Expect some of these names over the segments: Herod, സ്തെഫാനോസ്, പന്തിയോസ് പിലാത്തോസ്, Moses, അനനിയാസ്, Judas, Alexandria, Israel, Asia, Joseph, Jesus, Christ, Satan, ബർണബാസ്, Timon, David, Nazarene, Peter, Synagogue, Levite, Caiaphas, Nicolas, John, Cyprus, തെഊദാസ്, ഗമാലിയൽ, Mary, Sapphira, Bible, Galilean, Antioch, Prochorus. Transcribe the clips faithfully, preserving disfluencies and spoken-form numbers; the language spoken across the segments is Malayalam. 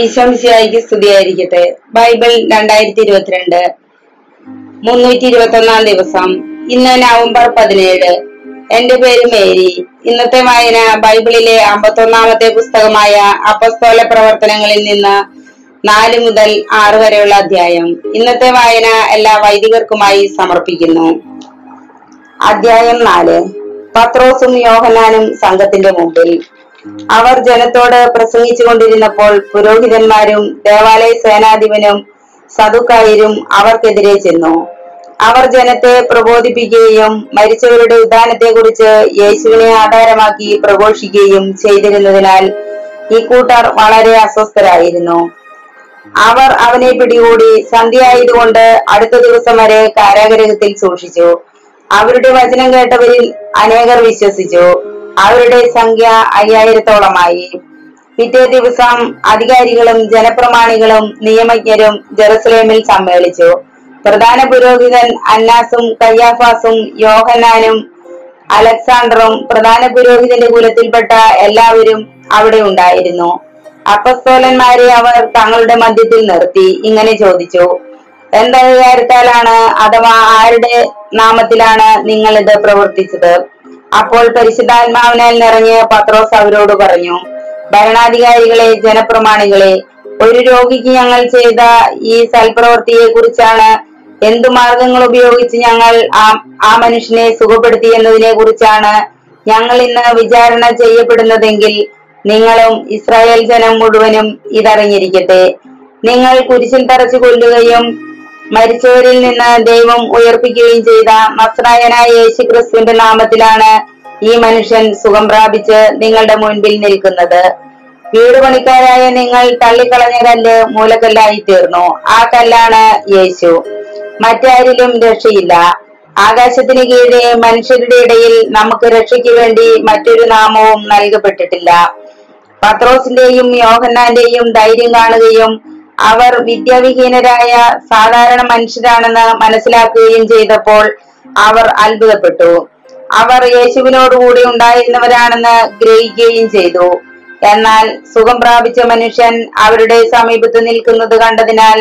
ഈശോമിശിഹായിക്ക് സ്തുതിയായിരിക്കട്ടെ. ബൈബിൾ രണ്ടായിരത്തി ഇരുപത്തിരണ്ട് മുന്നൂറ്റി ഇരുപത്തി ഒന്നാം ദിവസം. ഇന്ന് നവംബർ പതിനേഴ്. എന്റെ പേര് മേരി. ഇന്നത്തെ വായന ബൈബിളിലെ അമ്പത്തൊന്നാമത്തെ പുസ്തകമായ അപ്പസ്തോല പ്രവർത്തനങ്ങളിൽ നിന്ന് നാല് മുതൽ ആറ് വരെയുള്ള അധ്യായം. ഇന്നത്തെ വായന എല്ലാ വൈദികർക്കുമായി സമർപ്പിക്കുന്നു. അധ്യായം നാല്. പത്രോസും യോഹന്നാനും സംഘത്തിന്റെ മുമ്പിൽ. അവർ ജനത്തോട് പ്രസംഗിച്ചു കൊണ്ടിരുന്നപ്പോൾ പുരോഹിതന്മാരും ദേവാലയ സേനാധിപനും സദുക്കായരും അവർക്കെതിരെ ചെന്നു. അവർ ജനത്തെ പ്രബോധിപ്പിക്കുകയും മരിച്ചവരുടെ ഉദ്ധാനത്തെ കുറിച്ച് യേശുവിനെ ആധാരമാക്കി പ്രഘോഷിക്കുകയും ചെയ്തിരുന്നതിനാൽ ഈ കൂട്ടർ വളരെ അസ്വസ്ഥരായിരുന്നു. അവർ അവനെ പിടികൂടി സന്ധ്യയായതുകൊണ്ട് അടുത്ത ദിവസം വരെ കാരാഗ്രഹത്തിൽ സൂക്ഷിച്ചു. അവരുടെ വചനം കേട്ടവരിൽ അനേകർ വിശ്വസിച്ചു. അവരുടെ സംഖ്യ അയ്യായിരത്തോളമായി. പിറ്റേ ദിവസം അധികാരികളും ജനപ്രമാണികളും നിയമജ്ഞരും ജെറുസലേമിൽ സമ്മേളിച്ചു. പ്രധാന പുരോഹിതൻ അന്നാസും കയ്യാഫാസും യോഹന്നാനും അലക്സാണ്ടറും പ്രധാന പുരോഹിതന്റെ കുലത്തിൽപ്പെട്ട എല്ലാവരും അവിടെ ഉണ്ടായിരുന്നു. അപ്പസ്തോലന്മാരെ അവർ തങ്ങളുടെ മധ്യത്തിൽ നിർത്തി ഇങ്ങനെ ചോദിച്ചു: എന്തധികാരത്താലാണ് അഥവാ ആരുടെ നാമത്തിലാണ് നിങ്ങൾ ഇത് പ്രവർത്തിച്ചത്? അപ്പോൾ പരിശുദ്ധാത്മാവിനാൽ നിറഞ്ഞ് പത്രോസ് അവരോട് പറഞ്ഞു: ഭരണാധികാരികളെ, ജനപ്രമാണികളെ, ഒരു രോഗിക്ക് ഞങ്ങൾ ചെയ്ത ഈ സൽപ്രവൃത്തിയെ കുറിച്ചാണ്, എന്തു മാർഗങ്ങൾ ഉപയോഗിച്ച് ഞങ്ങൾ ആ മനുഷ്യനെ സുഖപ്പെടുത്തി എന്നതിനെ കുറിച്ചാണ് ഞങ്ങൾ ഇന്ന് വിചാരണ ചെയ്യപ്പെടുന്നതെങ്കിൽ നിങ്ങളും ഇസ്രായേൽ ജനം മുഴുവനും ഇതറിഞ്ഞിരിക്കട്ടെ. നിങ്ങൾ കുരിശിൽ തറച്ചു കൊല്ലുകയും മരിച്ചവരിൽ നിന്ന് ദൈവം ഉയർപ്പിക്കുകയും ചെയ്ത നസറായനായ യേശുക്രിസ്തുവിന്റെ നാമത്തിലാണ് ഈ മനുഷ്യൻ സുഖം പ്രാപിച്ച് നിങ്ങളുടെ മുൻപിൽ നിൽക്കുന്നത്. വീട് പണിക്കാരായ നിങ്ങൾ തള്ളിക്കളഞ്ഞ കല്ല് മൂലക്കല്ലായി തീർന്നു. ആ കല്ലാണ് യേശു. മറ്റാരിലും രക്ഷയില്ല. ആകാശത്തിന് കീഴെ മനുഷ്യരുടെ ഇടയിൽ നമുക്ക് രക്ഷയ്ക്ക് വേണ്ടി മറ്റൊരു നാമവും നൽകപ്പെട്ടിട്ടില്ല. പത്രോസിന്റെയും യോഹന്നാന്റെയും ധൈര്യം കാണുകയും അവർ വിദ്യാവിഹീനരായ സാധാരണ മനുഷ്യരാണെന്ന് മനസ്സിലാക്കുകയും ചെയ്തപ്പോൾ അവർ അത്ഭുതപ്പെട്ടു. അവർ യേശുവിനോടുകൂടി ഉണ്ടായിരുന്നവരാണെന്ന് ഗ്രഹിക്കുകയും ചെയ്തു. എന്നാൽ സുഖം പ്രാപിച്ച മനുഷ്യൻ അവരുടെ സമീപത്ത് നിൽക്കുന്നത് കണ്ടതിനാൽ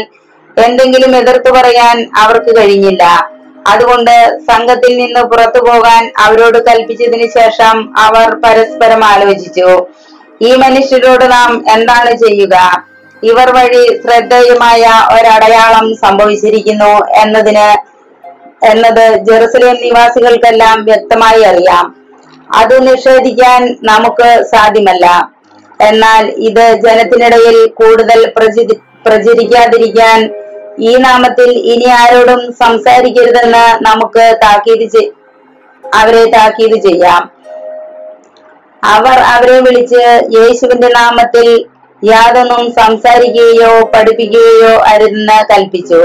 എന്തെങ്കിലും എതിർത്തു പറയാൻ അവർക്ക് കഴിഞ്ഞില്ല. അതുകൊണ്ട് സംഘത്തിൽ നിന്ന് പുറത്തു പോകാൻ അവരോട് കൽപ്പിച്ചതിന് ശേഷം അവർ പരസ്പരം ആലോചിച്ചു: ഈ മനുഷ്യരോട് നാം എന്താണ് ചെയ്യുക? ഇവർ വഴി ശ്രദ്ധേയമായ ഒരടയാളം സംഭവിച്ചിരിക്കുന്നു എന്നതിന് എന്നത് ജെറുസലേം നിവാസികൾക്കെല്ലാം വ്യക്തമായി അറിയാം. അത് നിഷേധിക്കാൻ നമുക്ക് സാധ്യമല്ല. എന്നാൽ ഇത് ജനത്തിനിടയിൽ കൂടുതൽ പ്രചരി പ്രചരിക്കാതിരിക്കാൻ ഈ നാമത്തിൽ ഇനി ആരോടും സംസാരിക്കരുതെന്ന് നമുക്ക് താക്കീത് അവരെ താക്കീത് ചെയ്യാം. അവർ അവരെ വിളിച്ച് യേശുവിന്റെ നാമത്തിൽ യാതൊന്നും സംസാരിക്കുകയോ പഠിപ്പിക്കുകയോ അരുതെന്ന് കൽപ്പിച്ചു.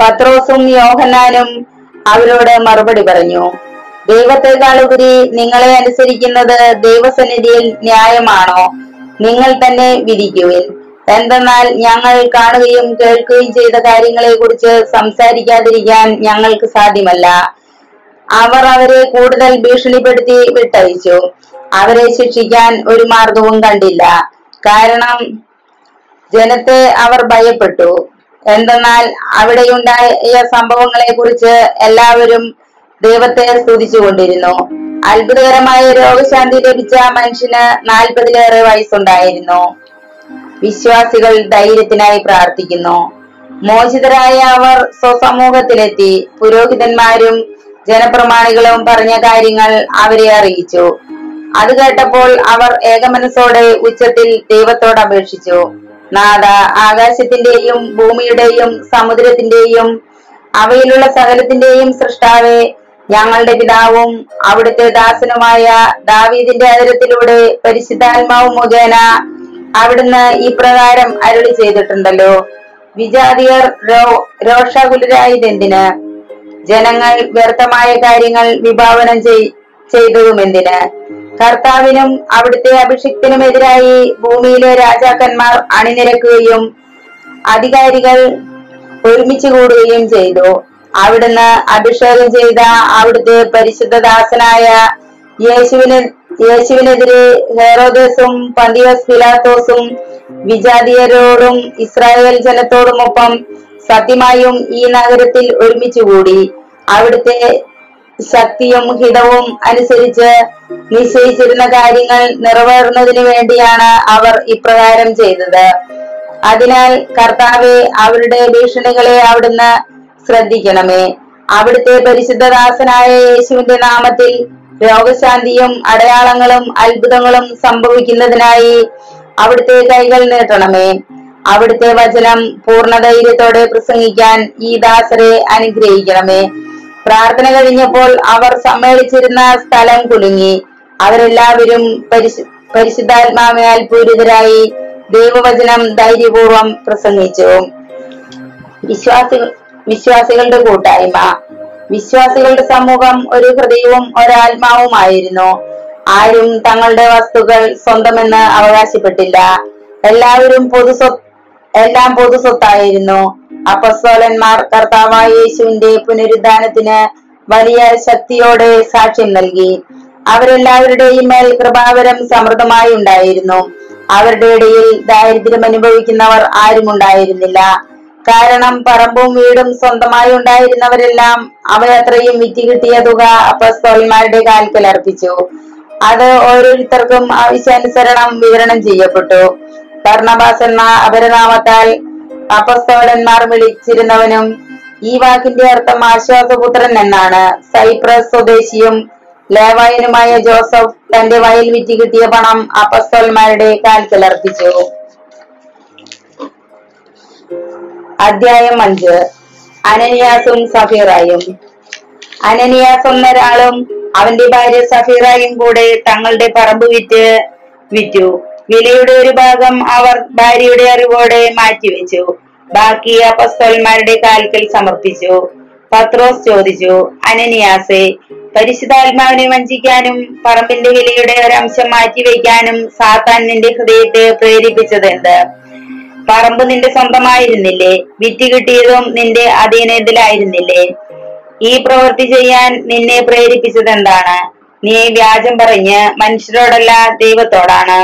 പത്രോസും യോഹന്നാനും അവരോട് മറുപടി പറഞ്ഞു: ദൈവത്തെക്കാളുപരി നിങ്ങളെ അനുസരിക്കുന്നത് ദൈവസന്നിധിയിൽ ന്യായമാണോ? നിങ്ങൾ തന്നെ വിധിക്കുവിൻ. എന്തെന്നാൽ ഞങ്ങൾ കാണുകയും കേൾക്കുകയും ചെയ്ത കാര്യങ്ങളെ കുറിച്ച് സംസാരിക്കാതിരിക്കാൻ ഞങ്ങൾക്ക് സാധ്യമല്ല. അവർ അവരെ കൂടുതൽ ഭീഷണിപ്പെടുത്തി വിട്ടയച്ചു. അവരെ ശിക്ഷിക്കാൻ ഒരു മാർഗവും കണ്ടില്ല. കാരണം ജനത്തെ അവർ ഭയപ്പെട്ടു. എന്തെന്നാൽ അവിടെയുണ്ടായ സംഭവങ്ങളെ കുറിച്ച് എല്ലാവരും ദൈവത്തെ സ്തുതിച്ചുകൊണ്ടിരുന്നു. അത്ഭുതകരമായ രോഗശാന്തി ലഭിച്ച മനുഷ്യന് നാൽപ്പതിലേറെ വയസ്സുണ്ടായിരുന്നു. വിശ്വാസികൾ ധൈര്യത്തിനായി പ്രാർത്ഥിക്കുന്നു. മോചിതരായ അവർ സ്വസമൂഹത്തിലെത്തി. പുരോഹിതന്മാരും ജനപ്രമാണികളും പറഞ്ഞ കാര്യങ്ങൾ അവരെ അറിയിച്ചു. അത് കേട്ടപ്പോൾ അവർ ഏകമനസ്സോടെ ഉച്ചത്തിൽ ദൈവത്തോട് അപേക്ഷിച്ചു: നാഥ, ആകാശത്തിന്റെയും ഭൂമിയുടെയും സമുദ്രത്തിന്റെയും അവയിലുള്ള സകലത്തിന്റെയും സൃഷ്ടാവേ, ഞങ്ങളുടെ പിതാവും അവിടുത്തെ ദാസനുമായ ദാവീദിന്റെ അധരത്തിലൂടെ പരിശുദ്ധാത്മാവ് മുഖേന അവിടുന്ന് ഇപ്രകാരം അരുളി ചെയ്തിട്ടുണ്ടല്ലോ: വിജാതിയർ രോഷാകുലരായതെന്തിന്? ജനങ്ങൾ വ്യർത്ഥമായ കാര്യങ്ങൾ വിഭാവനം ചെയ്തതുമെന്തിന്? കർത്താവിനും അവിടുത്തെ അഭിഷിക്തനുമെതിരായി ഭൂമിയിലെ രാജാക്കന്മാർ അണിനിരക്കുകയും അധികാരികൾ ഒരുമിച്ച് കൂടുകയും ചെയ്തു. അവിടുന്ന് അഭിഷേകം ചെയ്ത അവിടുത്തെ പരിശുദ്ധദാസനായ യേശുവിനെ യേശുവിനെതിരെ ഹെറോദസും പന്തിയോസ് പിലാത്തോസും വിജാതിയരോടും ഇസ്രായേൽ ജനത്തോടുമൊപ്പം സത്യമായും ഈ നഗരത്തിൽ ഒരുമിച്ചുകൂടി. അവിടുത്തെ ശക്തിയും ഹിതവും അനുസരിച്ച് നിശ്ചയിച്ചിരുന്ന കാര്യങ്ങൾ നിറവേറുന്നതിന് വേണ്ടിയാണ് അവർ ഇപ്രകാരം ചെയ്തത്. അതിനാൽ കർത്താവെ, അവരുടെ ഭീഷണികളെ അവിടുന്ന് ശ്രദ്ധിക്കണമേ. അവിടുത്തെ പരിശുദ്ധദാസനായ യേശുവിന്റെ നാമത്തിൽ രോഗശാന്തിയും അടയാളങ്ങളും അത്ഭുതങ്ങളും സംഭവിക്കുന്നതിനായി അവിടുത്തെ കൈകൾ നീട്ടണമേ. അവിടുത്തെ വചനം പൂർണ്ണധൈര്യത്തോടെ പ്രസംഗിക്കാൻ ഈ ദാസരെ അനുഗ്രഹിക്കണമേ. പ്രാർത്ഥന കഴിഞ്ഞപ്പോൾ അവർ സമ്മേളിച്ചിരുന്ന സ്ഥലം കുലുങ്ങി. അവരെല്ലാവരും പരിശു പരിശുദ്ധാത്മാവിനാൽ പൂരിതരായി ദൈവവചനം ധൈര്യപൂർവം പ്രസംഗിച്ചു. വിശ്വാസികൾ വിശ്വാസികളുടെ കൂട്ടായ്മ. വിശ്വാസികളുടെ സമൂഹം ഒരു ഹൃദയവും ഒരാത്മാവുമായിരുന്നു. ആരും തങ്ങളുടെ വസ്തുക്കൾ സ്വന്തമെന്ന് അവകാശപ്പെട്ടില്ല. എല്ലാവരും പൊതു എല്ലാം പൊതു സ്വത്തായിരുന്നു. അപ്പസ്തോലന്മാർ കർത്താവായ യേശുവിന്റെ പുനരുദ്ധാനത്തിന് വലിയ ശക്തിയോടെ സാക്ഷ്യം നൽകി. അവരെല്ലാവരുടെയും മേൽ കൃപാവരം സമൃദ്ധമായി ഉണ്ടായിരുന്നു. അവരുടെ ഇടയിൽ ദാരിദ്ര്യം അനുഭവിക്കുന്നവർ ആരും ഉണ്ടായിരുന്നില്ല. കാരണം പറമ്പും വീടും സ്വന്തമായി ഉണ്ടായിരുന്നവരെല്ലാം അവയത്രയും വിറ്റുകിട്ടിയ തുക അപ്പസ്തോലന്മാരുടെ കാൽക്കൽ അർപ്പിച്ചു. അത് ഓരോരുത്തർക്കും ആവശ്യാനുസരണം വിതരണം ചെയ്യപ്പെട്ടു. ബർണബാസ് എന്ന അപരനാമത്താൽ അപ്പസ്തോലന്മാർ വിളിച്ചിരുന്നവനും ഈ വാക്കിന്റെ അർത്ഥം ആശ്വാസപുത്രൻ എന്നാണ്. സൈപ്രസ് സ്വദേശിയും ലേവായനുമായ ജോസഫ് തന്റെ വയൽ വിറ്റ് കിട്ടിയ പണം അപ്പസ്തോലന്മാരുടെ കാൽക്കൽ അർപ്പിച്ചു. അധ്യായം അഞ്ച്. അനനിയാസും സഫീറായും. അനനിയാസ് എന്നൊരാളും അവന്റെ ഭാര്യ സഫീറായും കൂടെ തങ്ങളുടെ പറമ്പ് വിറ്റ് വിറ്റു. വിലയുടെ ഒരു ഭാഗം അവർ ഭാര്യയുടെ അറിവോടെ മാറ്റിവെച്ചു. ബാക്കി അപ്പസ്തോലന്മാരുടെ കാൽക്കൽ സമർപ്പിച്ചു. പത്രോസ് ചോദിച്ചു, അനനിയാസേ, പരിശുദ്ധാത്മാവിനെ വഞ്ചിക്കാനും പറമ്പിന്റെ വിലയുടെ ഒരംശം മാറ്റിവെക്കാനും സാത്താൻ നിന്റെ ഹൃദയത്തെ പ്രേരിപ്പിച്ചതെന്ത്? പറമ്പ് നിന്റെ സ്വന്തമായിരുന്നില്ലേ? വിറ്റ് കിട്ടിയതും നിന്റെ അധീനത്തിലായിരുന്നില്ലേ? ഈ പ്രവൃത്തി ചെയ്യാൻ നിന്നെ പ്രേരിപ്പിച്ചതെന്താണ്? നീ വ്യാജം പറഞ്ഞ് മനുഷ്യരോടല്ല ദൈവത്തോടാണ്.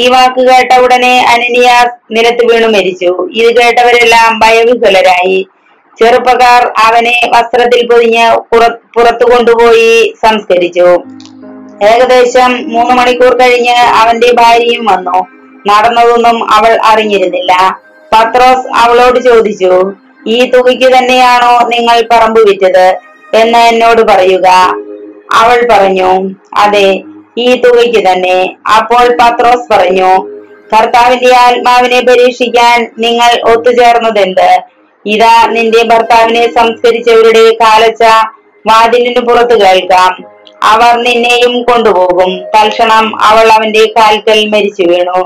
ഈ വാക്ക് കേട്ട ഉടനെ അനനിയാസ് നിലത്ത് വീണു മരിച്ചു. ഇത് കേട്ടവരെല്ലാം ഭയവിഹ്വലരായി. ചെറുപ്പക്കാർ അവനെ വസ്ത്രത്തിൽ പൊതിഞ്ഞ് പുറത്തു കൊണ്ടുപോയി സംസ്കരിച്ചു. ഏകദേശം മൂന്ന് മണിക്കൂർ കഴിഞ്ഞ് അവന്റെ ഭാര്യയും വന്നു. നടന്നതൊന്നും അവൾ അറിഞ്ഞിരുന്നില്ല. പത്രോസ് അവളോട് ചോദിച്ചു, ഈ തുകയ്ക്ക് തന്നെയാണോ നിങ്ങൾ പറമ്പ് വിറ്റത് എന്ന് എന്നോട് പറയുക. അവൾ പറഞ്ഞു, അതെ, ഈ തുകയ്ക്ക് തന്നെ. അപ്പോൾ പത്രോസ് പറഞ്ഞു, ഭർത്താവിന്റെ ആത്മാവിനെ പരീക്ഷിക്കാൻ നിങ്ങൾ ഒത്തുചേർന്നതെന്ത്? ഇതാ, നിന്റെ ഭർത്താവിനെ സംസ്കരിച്ചവരുടെ കാലച്ച വാതിലിനു പുറത്തു കേൾക്കാം. അവർ നിന്നെയും കൊണ്ടുപോകും. തൽക്ഷണം അവൾ അവന്റെ കാൽക്കൽ മരിച്ചു വീണു.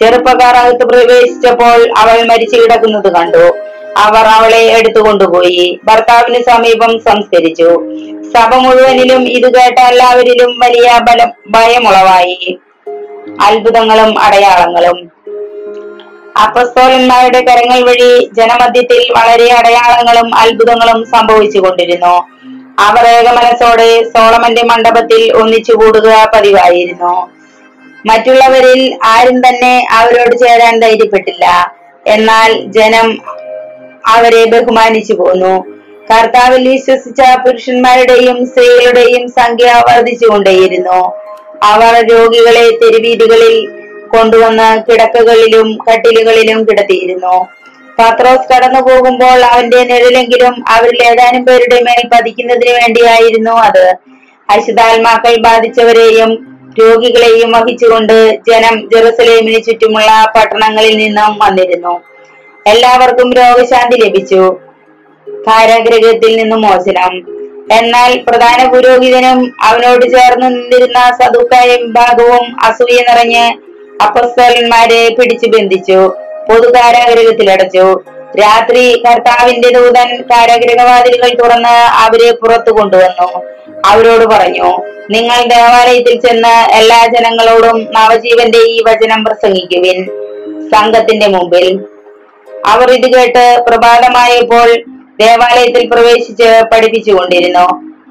ചെറുപ്പക്കാർ അകത്ത് പ്രവേശിച്ചപ്പോൾ അവൾ മരിച്ചു കിടക്കുന്നത് കണ്ടു. അവർ അവളെ എടുത്തുകൊണ്ടുപോയി ഭർത്താവിന് സമീപം സംസ്കരിച്ചു. സഭ മുഴുവനിലും ഇത് കേട്ട എല്ലാവരിലും വലിയ ബല ഭയമുളവായി. അത്ഭുതങ്ങളും അടയാളങ്ങളും. അപ്പസ്തോലന്മാരുടെ കരങ്ങൾ വഴി ജനമധ്യത്തിൽ വളരെ അടയാളങ്ങളും അത്ഭുതങ്ങളും സംഭവിച്ചു കൊണ്ടിരുന്നു. അവർ ഏകമനസ്സോടെ സോളമന്റെ മണ്ഡപത്തിൽ ഒന്നിച്ചു കൂടുക പതിവായിരുന്നു. മറ്റുള്ളവരിൽ ആരും തന്നെ അവരോട് ചേരാൻ ധൈര്യപ്പെട്ടില്ല. എന്നാൽ ജനം അവരെ ബഹുമാനിച്ചു പോന്നു. കർത്താവിൽ വിശ്വസിച്ച പുരുഷന്മാരുടെയും സ്ത്രീകളുടെയും സംഖ്യ വർദ്ധിച്ചുകൊണ്ടേയിരുന്നു. അവർ രോഗികളെ തെരുവീടുകളിൽ കൊണ്ടുവന്ന് കിടക്കകളിലും കട്ടിലുകളിലും കിടത്തിയിരുന്നു. പത്രോസ് കടന്നു പോകുമ്പോൾ അവന്റെ നിഴലെങ്കിലും അവരിൽ ഏതാനും പേരുടെ മേൽ പതിക്കുന്നതിന് വേണ്ടിയായിരുന്നു അത്. അശുദ്ധാത്മാക്കൾ ബാധിച്ചവരെയും രോഗികളെയും വഹിച്ചുകൊണ്ട് ജനം ജെറുസലേമിന് ചുറ്റുമുള്ള പട്ടണങ്ങളിൽ നിന്നും വന്നിരുന്നു. എല്ലാവർക്കും രോഗശാന്തി ലഭിച്ചു. കാരാഗ്രഹത്തിൽ നിന്നും മോചനം. എന്നാൽ പ്രധാന പുരോഹിതനും അവനോട് ചേർന്ന് നിന്നിരുന്ന സദുക്കായ വിഭാഗവും അസൂയ നിറഞ്ഞ് അപ്പസ്തോലന്മാരെ പിടിച്ചു ബന്ധിച്ചു പൊതു കാരാഗ്രഹത്തിലടച്ചു. രാത്രി കർത്താവിന്റെ ദൂതൻ കാരാഗ്രഹവാതിലുകൾ തുറന്ന് അവരെ പുറത്തു കൊണ്ടുവന്നു. അവരോട് പറഞ്ഞു, നിങ്ങൾ ദേവാലയത്തിൽ ചെന്ന് എല്ലാ ജനങ്ങളോടും നവജീവന്റെ ഈ വചനം പ്രസംഗിക്കുവിൻ സംഘത്തിന്റെ മുമ്പിൽ. അവർ ഇത് കേട്ട് പ്രഭാതമായപ്പോൾ ദേവാലയത്തിൽ പ്രവേശിച്ച് പഠിപ്പിച്ചുകൊണ്ടിരുന്നു.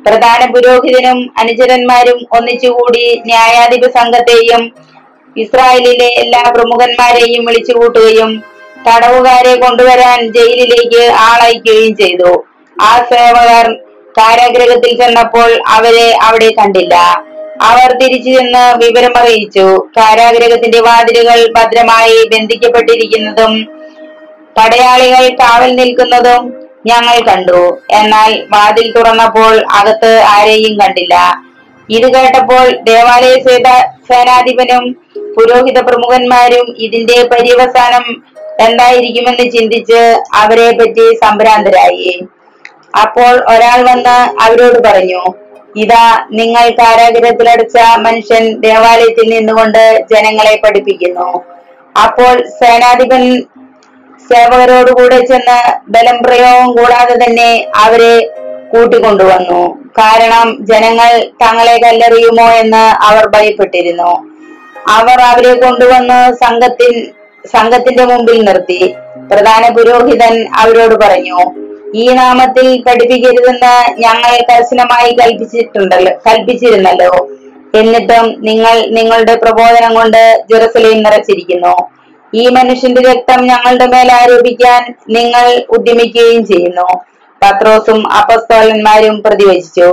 പ്രധാന പുരോഹിതനും അനുചരന്മാരും ഒന്നിച്ചുകൂടി ന്യായാധിപ സംഘത്തെയും ഇസ്രായേലിലെ എല്ലാ പ്രമുഖന്മാരെയും വിളിച്ചുകൂട്ടുകയും തടവുകാരെ കൊണ്ടുവരാൻ ജയിലിലേക്ക് ആളയക്കുകയും ചെയ്തു. ആ സേവകർ കാരാഗ്രഹത്തിൽ ചെന്നപ്പോൾ അവരെ അവിടെ കണ്ടില്ല. അവർ തിരിച്ചു ചെന്ന് വിവരമറിയിച്ചു. കാരാഗ്രഹത്തിന്റെ വാതിലുകൾ ഭദ്രമായി ബന്ധിക്കപ്പെട്ടിരിക്കുന്നതും പടയാളികൾ കാവൽ നിൽക്കുന്നതും ഞങ്ങൾ കണ്ടു, എന്നാൽ വാതിൽ തുറന്നപ്പോൾ അകത്ത് ആരെയും കണ്ടില്ല. ഇത് കേട്ടപ്പോൾ ദേവാലയ സേനാധിപനും പുരോഹിത പ്രമുഖന്മാരും ഇതിന്റെ പര്യവസാനം എന്തായിരിക്കുമെന്ന് ചിന്തിച്ച് അവരെ പറ്റി സംഭ്രാന്തരായി. അപ്പോൾ ഒരാൾ വന്ന് അവരോട് പറഞ്ഞു, ഇതാ നിങ്ങൾ കാരാഗ്രഹത്തിലടച്ച മനുഷ്യൻ ദേവാലയത്തിൽ നിന്നുകൊണ്ട് ജനങ്ങളെ പഠിപ്പിക്കുന്നു. അപ്പോൾ സേനാധിപൻ സേവകരോടുകൂടെ ചെന്ന് ബലം പ്രയോഗം കൂടാതെ തന്നെ അവരെ കൂട്ടിക്കൊണ്ടുവന്നു. കാരണം ജനങ്ങൾ തങ്ങളെ കല്ലെറിയുമോ എന്ന് അവർ ഭയപ്പെട്ടിരുന്നു. അവർ അവരെ കൊണ്ടുവന്ന് സംഘത്തിൻ സംഘത്തിന്റെ മുമ്പിൽ നിർത്തി. പ്രധാന പുരോഹിതൻ അവരോട് പറഞ്ഞു, ഈ നാമത്തിൽ പഠിപ്പിക്കരുതെന്ന് ഞങ്ങൾ കർശനമായി കൽപ്പിച്ചിട്ടുണ്ടല്ലോ കൽപ്പിച്ചിരുന്നല്ലോ എന്നിട്ടും നിങ്ങൾ നിങ്ങളുടെ പ്രബോധനം കൊണ്ട് ജെറുസലേം നിറച്ചിരിക്കുന്നു. ഈ മനുഷ്യന്റെ രക്തം ഞങ്ങളുടെ മേൽ ആരോപിക്കാൻ നിങ്ങൾ ഉദ്യമിക്കുകയും ചെയ്യുന്നു. പത്രോസും അപ്പസ്തോലന്മാരും പ്രതിവചിച്ചു,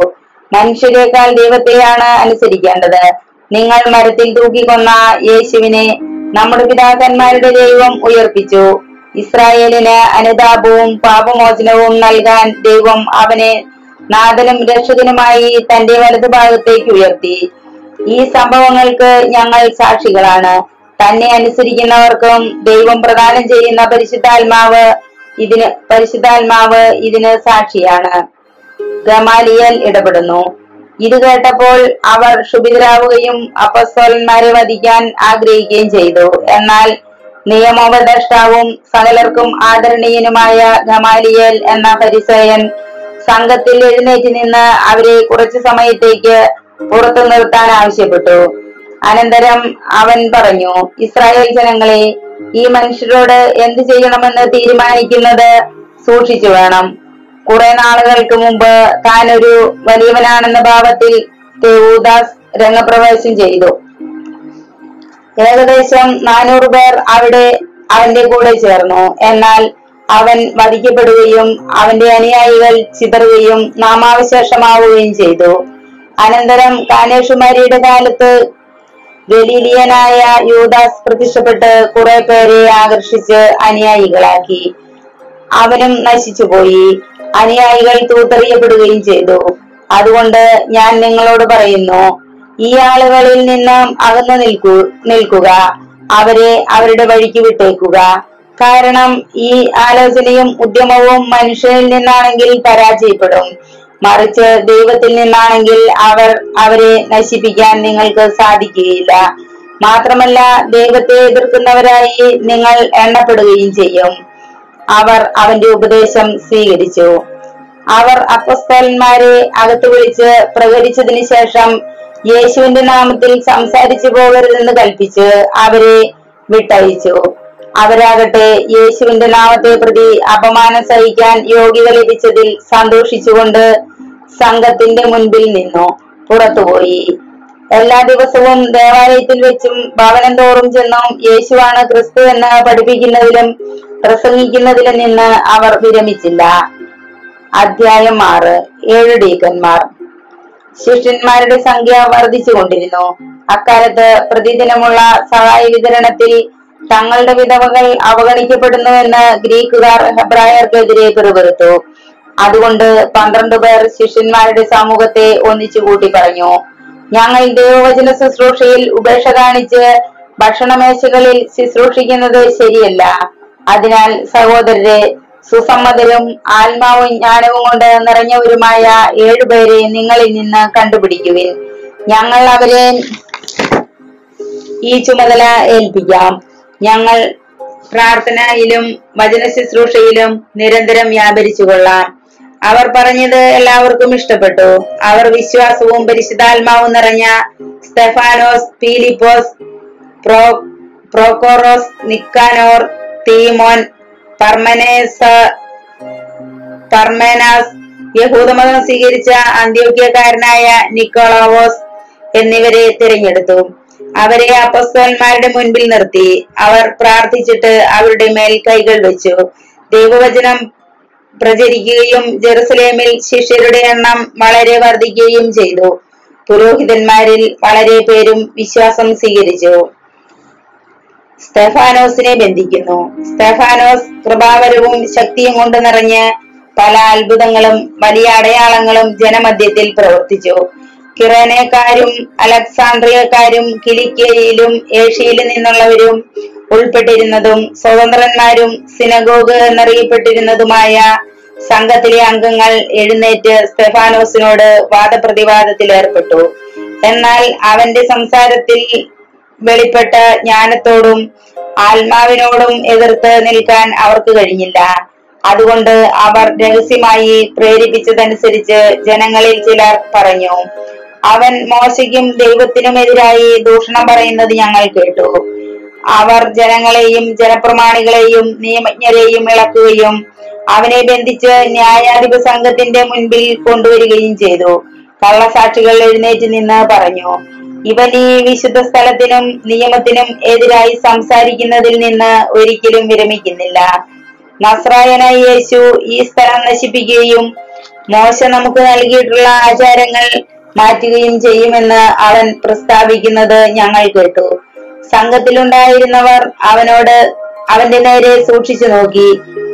മനുഷ്യരെക്കാൾ ദൈവത്തെയാണ് അനുസരിക്കേണ്ടത്. നിങ്ങൾ മരത്തിൽ തൂക്കിക്കൊന്ന യേശുവിനെ നമ്മുടെ പിതാക്കന്മാരുടെ ദൈവം ഉയർപ്പിച്ചു. ഇസ്രായേലിന് അനുതാപവും പാപമോചനവും നൽകാൻ ദൈവം അവനെ നാഥനും രക്ഷകനുമായി തന്റെ വലതുഭാഗത്തേക്ക് ഉയർത്തി. ഈ സംഭവങ്ങൾക്ക് ഞങ്ങൾ സാക്ഷികളാണ്. തന്നെ അനുസരിക്കുന്നവർക്കും ദൈവം പ്രദാനം ചെയ്യുന്ന പരിശുദ്ധാത്മാവ് ഇതിന് പരിശുദ്ധാത്മാവ് ഇതിന് സാക്ഷിയാണ്. ഗമാലിയൽ ഇടപെടുന്നു. ഇത് കേട്ടപ്പോൾ അവർ ക്ഷുഭിതരാവുകയും അപ്പസ്തോലന്മാരെ വധിക്കാൻ ആഗ്രഹിക്കുകയും ചെയ്തു. എന്നാൽ നിയമോപദേഷ്ടാവും സകലർക്കും ആദരണീയനുമായ ഗമാലിയൽ എന്ന ഫരിസയൻ സംഘത്തിൽ എഴുന്നേറ്റ് നിന്ന് അവരെ കുറച്ചു സമയത്തേക്ക് പുറത്തു നിർത്താൻ ആവശ്യപ്പെട്ടു. അനന്തരം അവൻ പറഞ്ഞു, ഇസ്രായേൽ ജനങ്ങളെ, ഈ മനുഷ്യരോട് എന്ത് ചെയ്യണമെന്ന് തീരുമാനിക്കുന്നത് സൂക്ഷിച്ചു വേണം. കുറെ നാളുകൾക്ക് മുമ്പ് താൻ ഒരു വലിയവനാണെന്ന ഭാവത്തിൽ തെഊദാസ് രംഗപ്രവേശം ചെയ്തു. ഏകദേശം നാനൂറ് പേർ അവിടെ അവന്റെ കൂടെ ചേർന്നു. എന്നാൽ അവൻ വധിക്കപ്പെടുകയും അവന്റെ അനുയായികൾ ചിതറുകയും നാമാവശേഷമാവുകയും ചെയ്തു. അനന്തരം കാനേഷുമാരിയുടെ കാലത്ത് ഗലീലിയനായ യൂദാസ് പ്രത്യക്ഷപ്പെട്ട് കുറെ പേരെ ആകർഷിച്ച് അനുയായികളാക്കി. അവനും നശിച്ചുപോയി. അനുയായികൾ തൂത്തെറിയപ്പെടുകയും ചെയ്തു. അതുകൊണ്ട് ഞാൻ നിങ്ങളോട് പറയുന്നു, ഈ ആളുകളിൽ നിന്നും അകന്നു നിൽക്കൂ നിൽക്കുക അവരെ അവരുടെ വഴിക്ക് വിട്ടേക്കുക. കാരണം ഈ ആലോചനയും ഉദ്യമവും മനുഷ്യനിൽ നിന്നാണെങ്കിൽ പരാജയപ്പെടും, മറിച്ച് ദൈവത്തിൽ നിന്നാണെങ്കിൽ അവർ അവരെ നശിപ്പിക്കാൻ നിങ്ങൾക്ക് സാധിക്കുകയില്ല. മാത്രമല്ല, ദൈവത്തെ എതിർക്കുന്നവരായി നിങ്ങൾ എണ്ണപ്പെടുകയും ചെയ്യും. അവർ അവന്റെ ഉപദേശം സ്വീകരിച്ചു. അവർ അപ്പോസ്തലന്മാരെ അകത്ത് വിളിച്ച് പ്രകടിച്ചതിന് ശേഷം യേശുവിന്റെ നാമത്തിൽ സംസാരിച്ചു പോകരുതെന്ന് കൽപ്പിച്ച് അവരെ വിട്ടയച്ചു. അവരാകട്ടെ യേശുവിന്റെ നാമത്തെ പ്രതി അപമാനം സഹിക്കാൻ യോഗ്യത ലഭിച്ചതിൽ സന്തോഷിച്ചുകൊണ്ട് സംഘത്തിന്റെ മുൻപിൽ നിന്നു പുറത്തുപോയി. എല്ലാ ദിവസവും ദേവാലയത്തിൽ വെച്ചും ഭവനം തോറും ചെന്നും യേശുവാണ് ക്രിസ്തു എന്ന് പഠിപ്പിക്കുന്നതിലും പ്രസംഗിക്കുന്നതിലും നിന്ന് അവർ വിരമിച്ചില്ല. അധ്യായം ആറ്. ഏഴ് ഡീക്കന്മാർ. ശിഷ്യന്മാരുടെ സംഖ്യ വർദ്ധിച്ചുകൊണ്ടിരുന്നു. അക്കാലത്ത് പ്രതിദിനമുള്ള സഹായ വിതരണത്തിൽ തങ്ങളുടെ വിധവകൾ അവഗണിക്കപ്പെടുന്നുവെന്ന് ഗ്രീക്കുകാർ ഹെബ്രായർക്കെതിരെ പിറുപിറുത്തു. അതുകൊണ്ട് പന്ത്രണ്ട് പേർ ശിഷ്യന്മാരുടെ സമൂഹത്തെ ഒന്നിച്ചു കൂട്ടി പറഞ്ഞു, ഞങ്ങൾ ദൈവവചന ശുശ്രൂഷയിൽ ഉപേക്ഷ കാണിച്ച് ഭക്ഷണമേശകളിൽ ശുശ്രൂഷിക്കുന്നത് ശരിയല്ല. അതിനാൽ സഹോദരരെ, സുസമ്മതരും ആത്മാവും ജ്ഞാനവും കൊണ്ട് നിറഞ്ഞവരുമായ ഏഴുപേരെ നിങ്ങളിൽ നിന്ന് കണ്ടുപിടിക്കുവിൻ. ഞങ്ങൾ അവരെ ഈ ചുമതല ഏൽപ്പിക്കാം. ഞങ്ങൾ പ്രാർത്ഥനയിലും വചന ശുശ്രൂഷയിലും നിരന്തരം വ്യാപരിച്ചു കൊള്ളാം. അവർ പറഞ്ഞത് എല്ലാവർക്കും ഇഷ്ടപ്പെട്ടു. അവർ വിശ്വാസവും പരിശുദ്ധാത്മാവും നിറഞ്ഞ സ്തെഫാനോസ്, പീലിപ്പോസ്, പ്രോ പ്രോക്കോറോസ് നിക്കാനോർ, തീമോൻ, പർമനേസ് പർമേനാസ് യഹൂദമതം സ്വീകരിച്ച അന്ത്യോക്യക്കാരനായ നിക്കോളാവോസ് എന്നിവരെ തിരഞ്ഞെടുത്തു. അവരെ അപ്പോസ്തലന്മാരുടെ മുൻപിൽ നിർത്തി അവർ പ്രാർത്ഥിച്ചിട്ട് അവരുടെ മേൽ കൈകൾ വെച്ചു. ദൈവവചനം പ്രചരിക്കുകയും ജെറുസലേമിൽ ശിഷ്യരുടെ എണ്ണം വളരെ വർദ്ധിക്കുകയും ചെയ്തു. പുരോഹിതന്മാരിൽ വളരെ പേരും വിശ്വാസം സ്വീകരിച്ചു. സ്തെഫാനോസിനെ ബന്ധിക്കുന്നു. സ്തെഫാനോസ് കൃപാവരവും ശക്തിയും കൊണ്ട് നിറഞ്ഞ് പല അത്ഭുതങ്ങളും വലിയ അടയാളങ്ങളും ജനമധ്യത്തിൽ പ്രവർത്തിച്ചു. കിറേനക്കാരും അലക്സാണ്ട്രിയക്കാരും കിലിക്യയിലും ഏഷ്യയിൽ നിന്നുള്ളവരും ഉൾപ്പെട്ടിരുന്നതും സ്വതന്ത്രന്മാരും സിനഗോഗ് എന്നറിയപ്പെട്ടിരുന്നതുമായ സംഘത്തിലെ അംഗങ്ങൾ എഴുന്നേറ്റ് സ്തെഫാനോസിനോട് വാദപ്രതിവാദത്തിൽ ഏർപ്പെട്ടു. എന്നാൽ അവന്റെ സംസാരത്തിൽ വെളിപ്പെട്ട ജ്ഞാനത്തോടും ആത്മാവിനോടും എതിർത്ത് നിൽക്കാൻ അവർക്ക് കഴിഞ്ഞില്ല. അതുകൊണ്ട് അവർ രഹസ്യമായി പ്രേരിപ്പിച്ചതനുസരിച്ച് ജനങ്ങളിൽ ചിലർ പറഞ്ഞു, അവൻ മോശയ്ക്കും ദൈവത്തിനുമെതിരായി ദൂഷണം പറയുന്നത് ഞങ്ങൾ കേട്ടു. അവർ ജനങ്ങളെയും ജനപ്രമാണികളെയും നിയമജ്ഞരെയും ഇളക്കുകയും അവനെ ബന്ധിച്ച് ന്യായാധിപ സംഘത്തിന്റെ മുൻപിൽ കൊണ്ടുവരികയും ചെയ്തു. കള്ളസാക്ഷികൾ എഴുന്നേറ്റ് നിന്ന് പറഞ്ഞു, ഇവൻ ഈ വിശുദ്ധ സ്ഥലത്തിനും നിയമത്തിനും എതിരായി സംസാരിക്കുന്നതിൽ നിന്ന് ഒരിക്കലും വിരമിക്കുന്നില്ല. നസ്രായനായ യേശു ഈ സ്ഥലം നശിപ്പിക്കുകയും മോശ നമുക്ക് നൽകിയിട്ടുള്ള ആചാരങ്ങൾ മാറ്റുകയും ചെയ്യുമെന്ന് അവൻ പ്രസ്താവിക്കുന്നത് ഞങ്ങൾ കേട്ടു. സംഘത്തിലുണ്ടായിരുന്നവർ അവനോട് അവന്റെ നേരെ സൂക്ഷിച്ചു നോക്കി.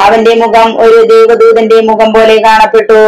അവന്റെ മുഖം ഒരു ദൈവദൂതന്റെ മുഖം പോലെ കാണപ്പെട്ടു.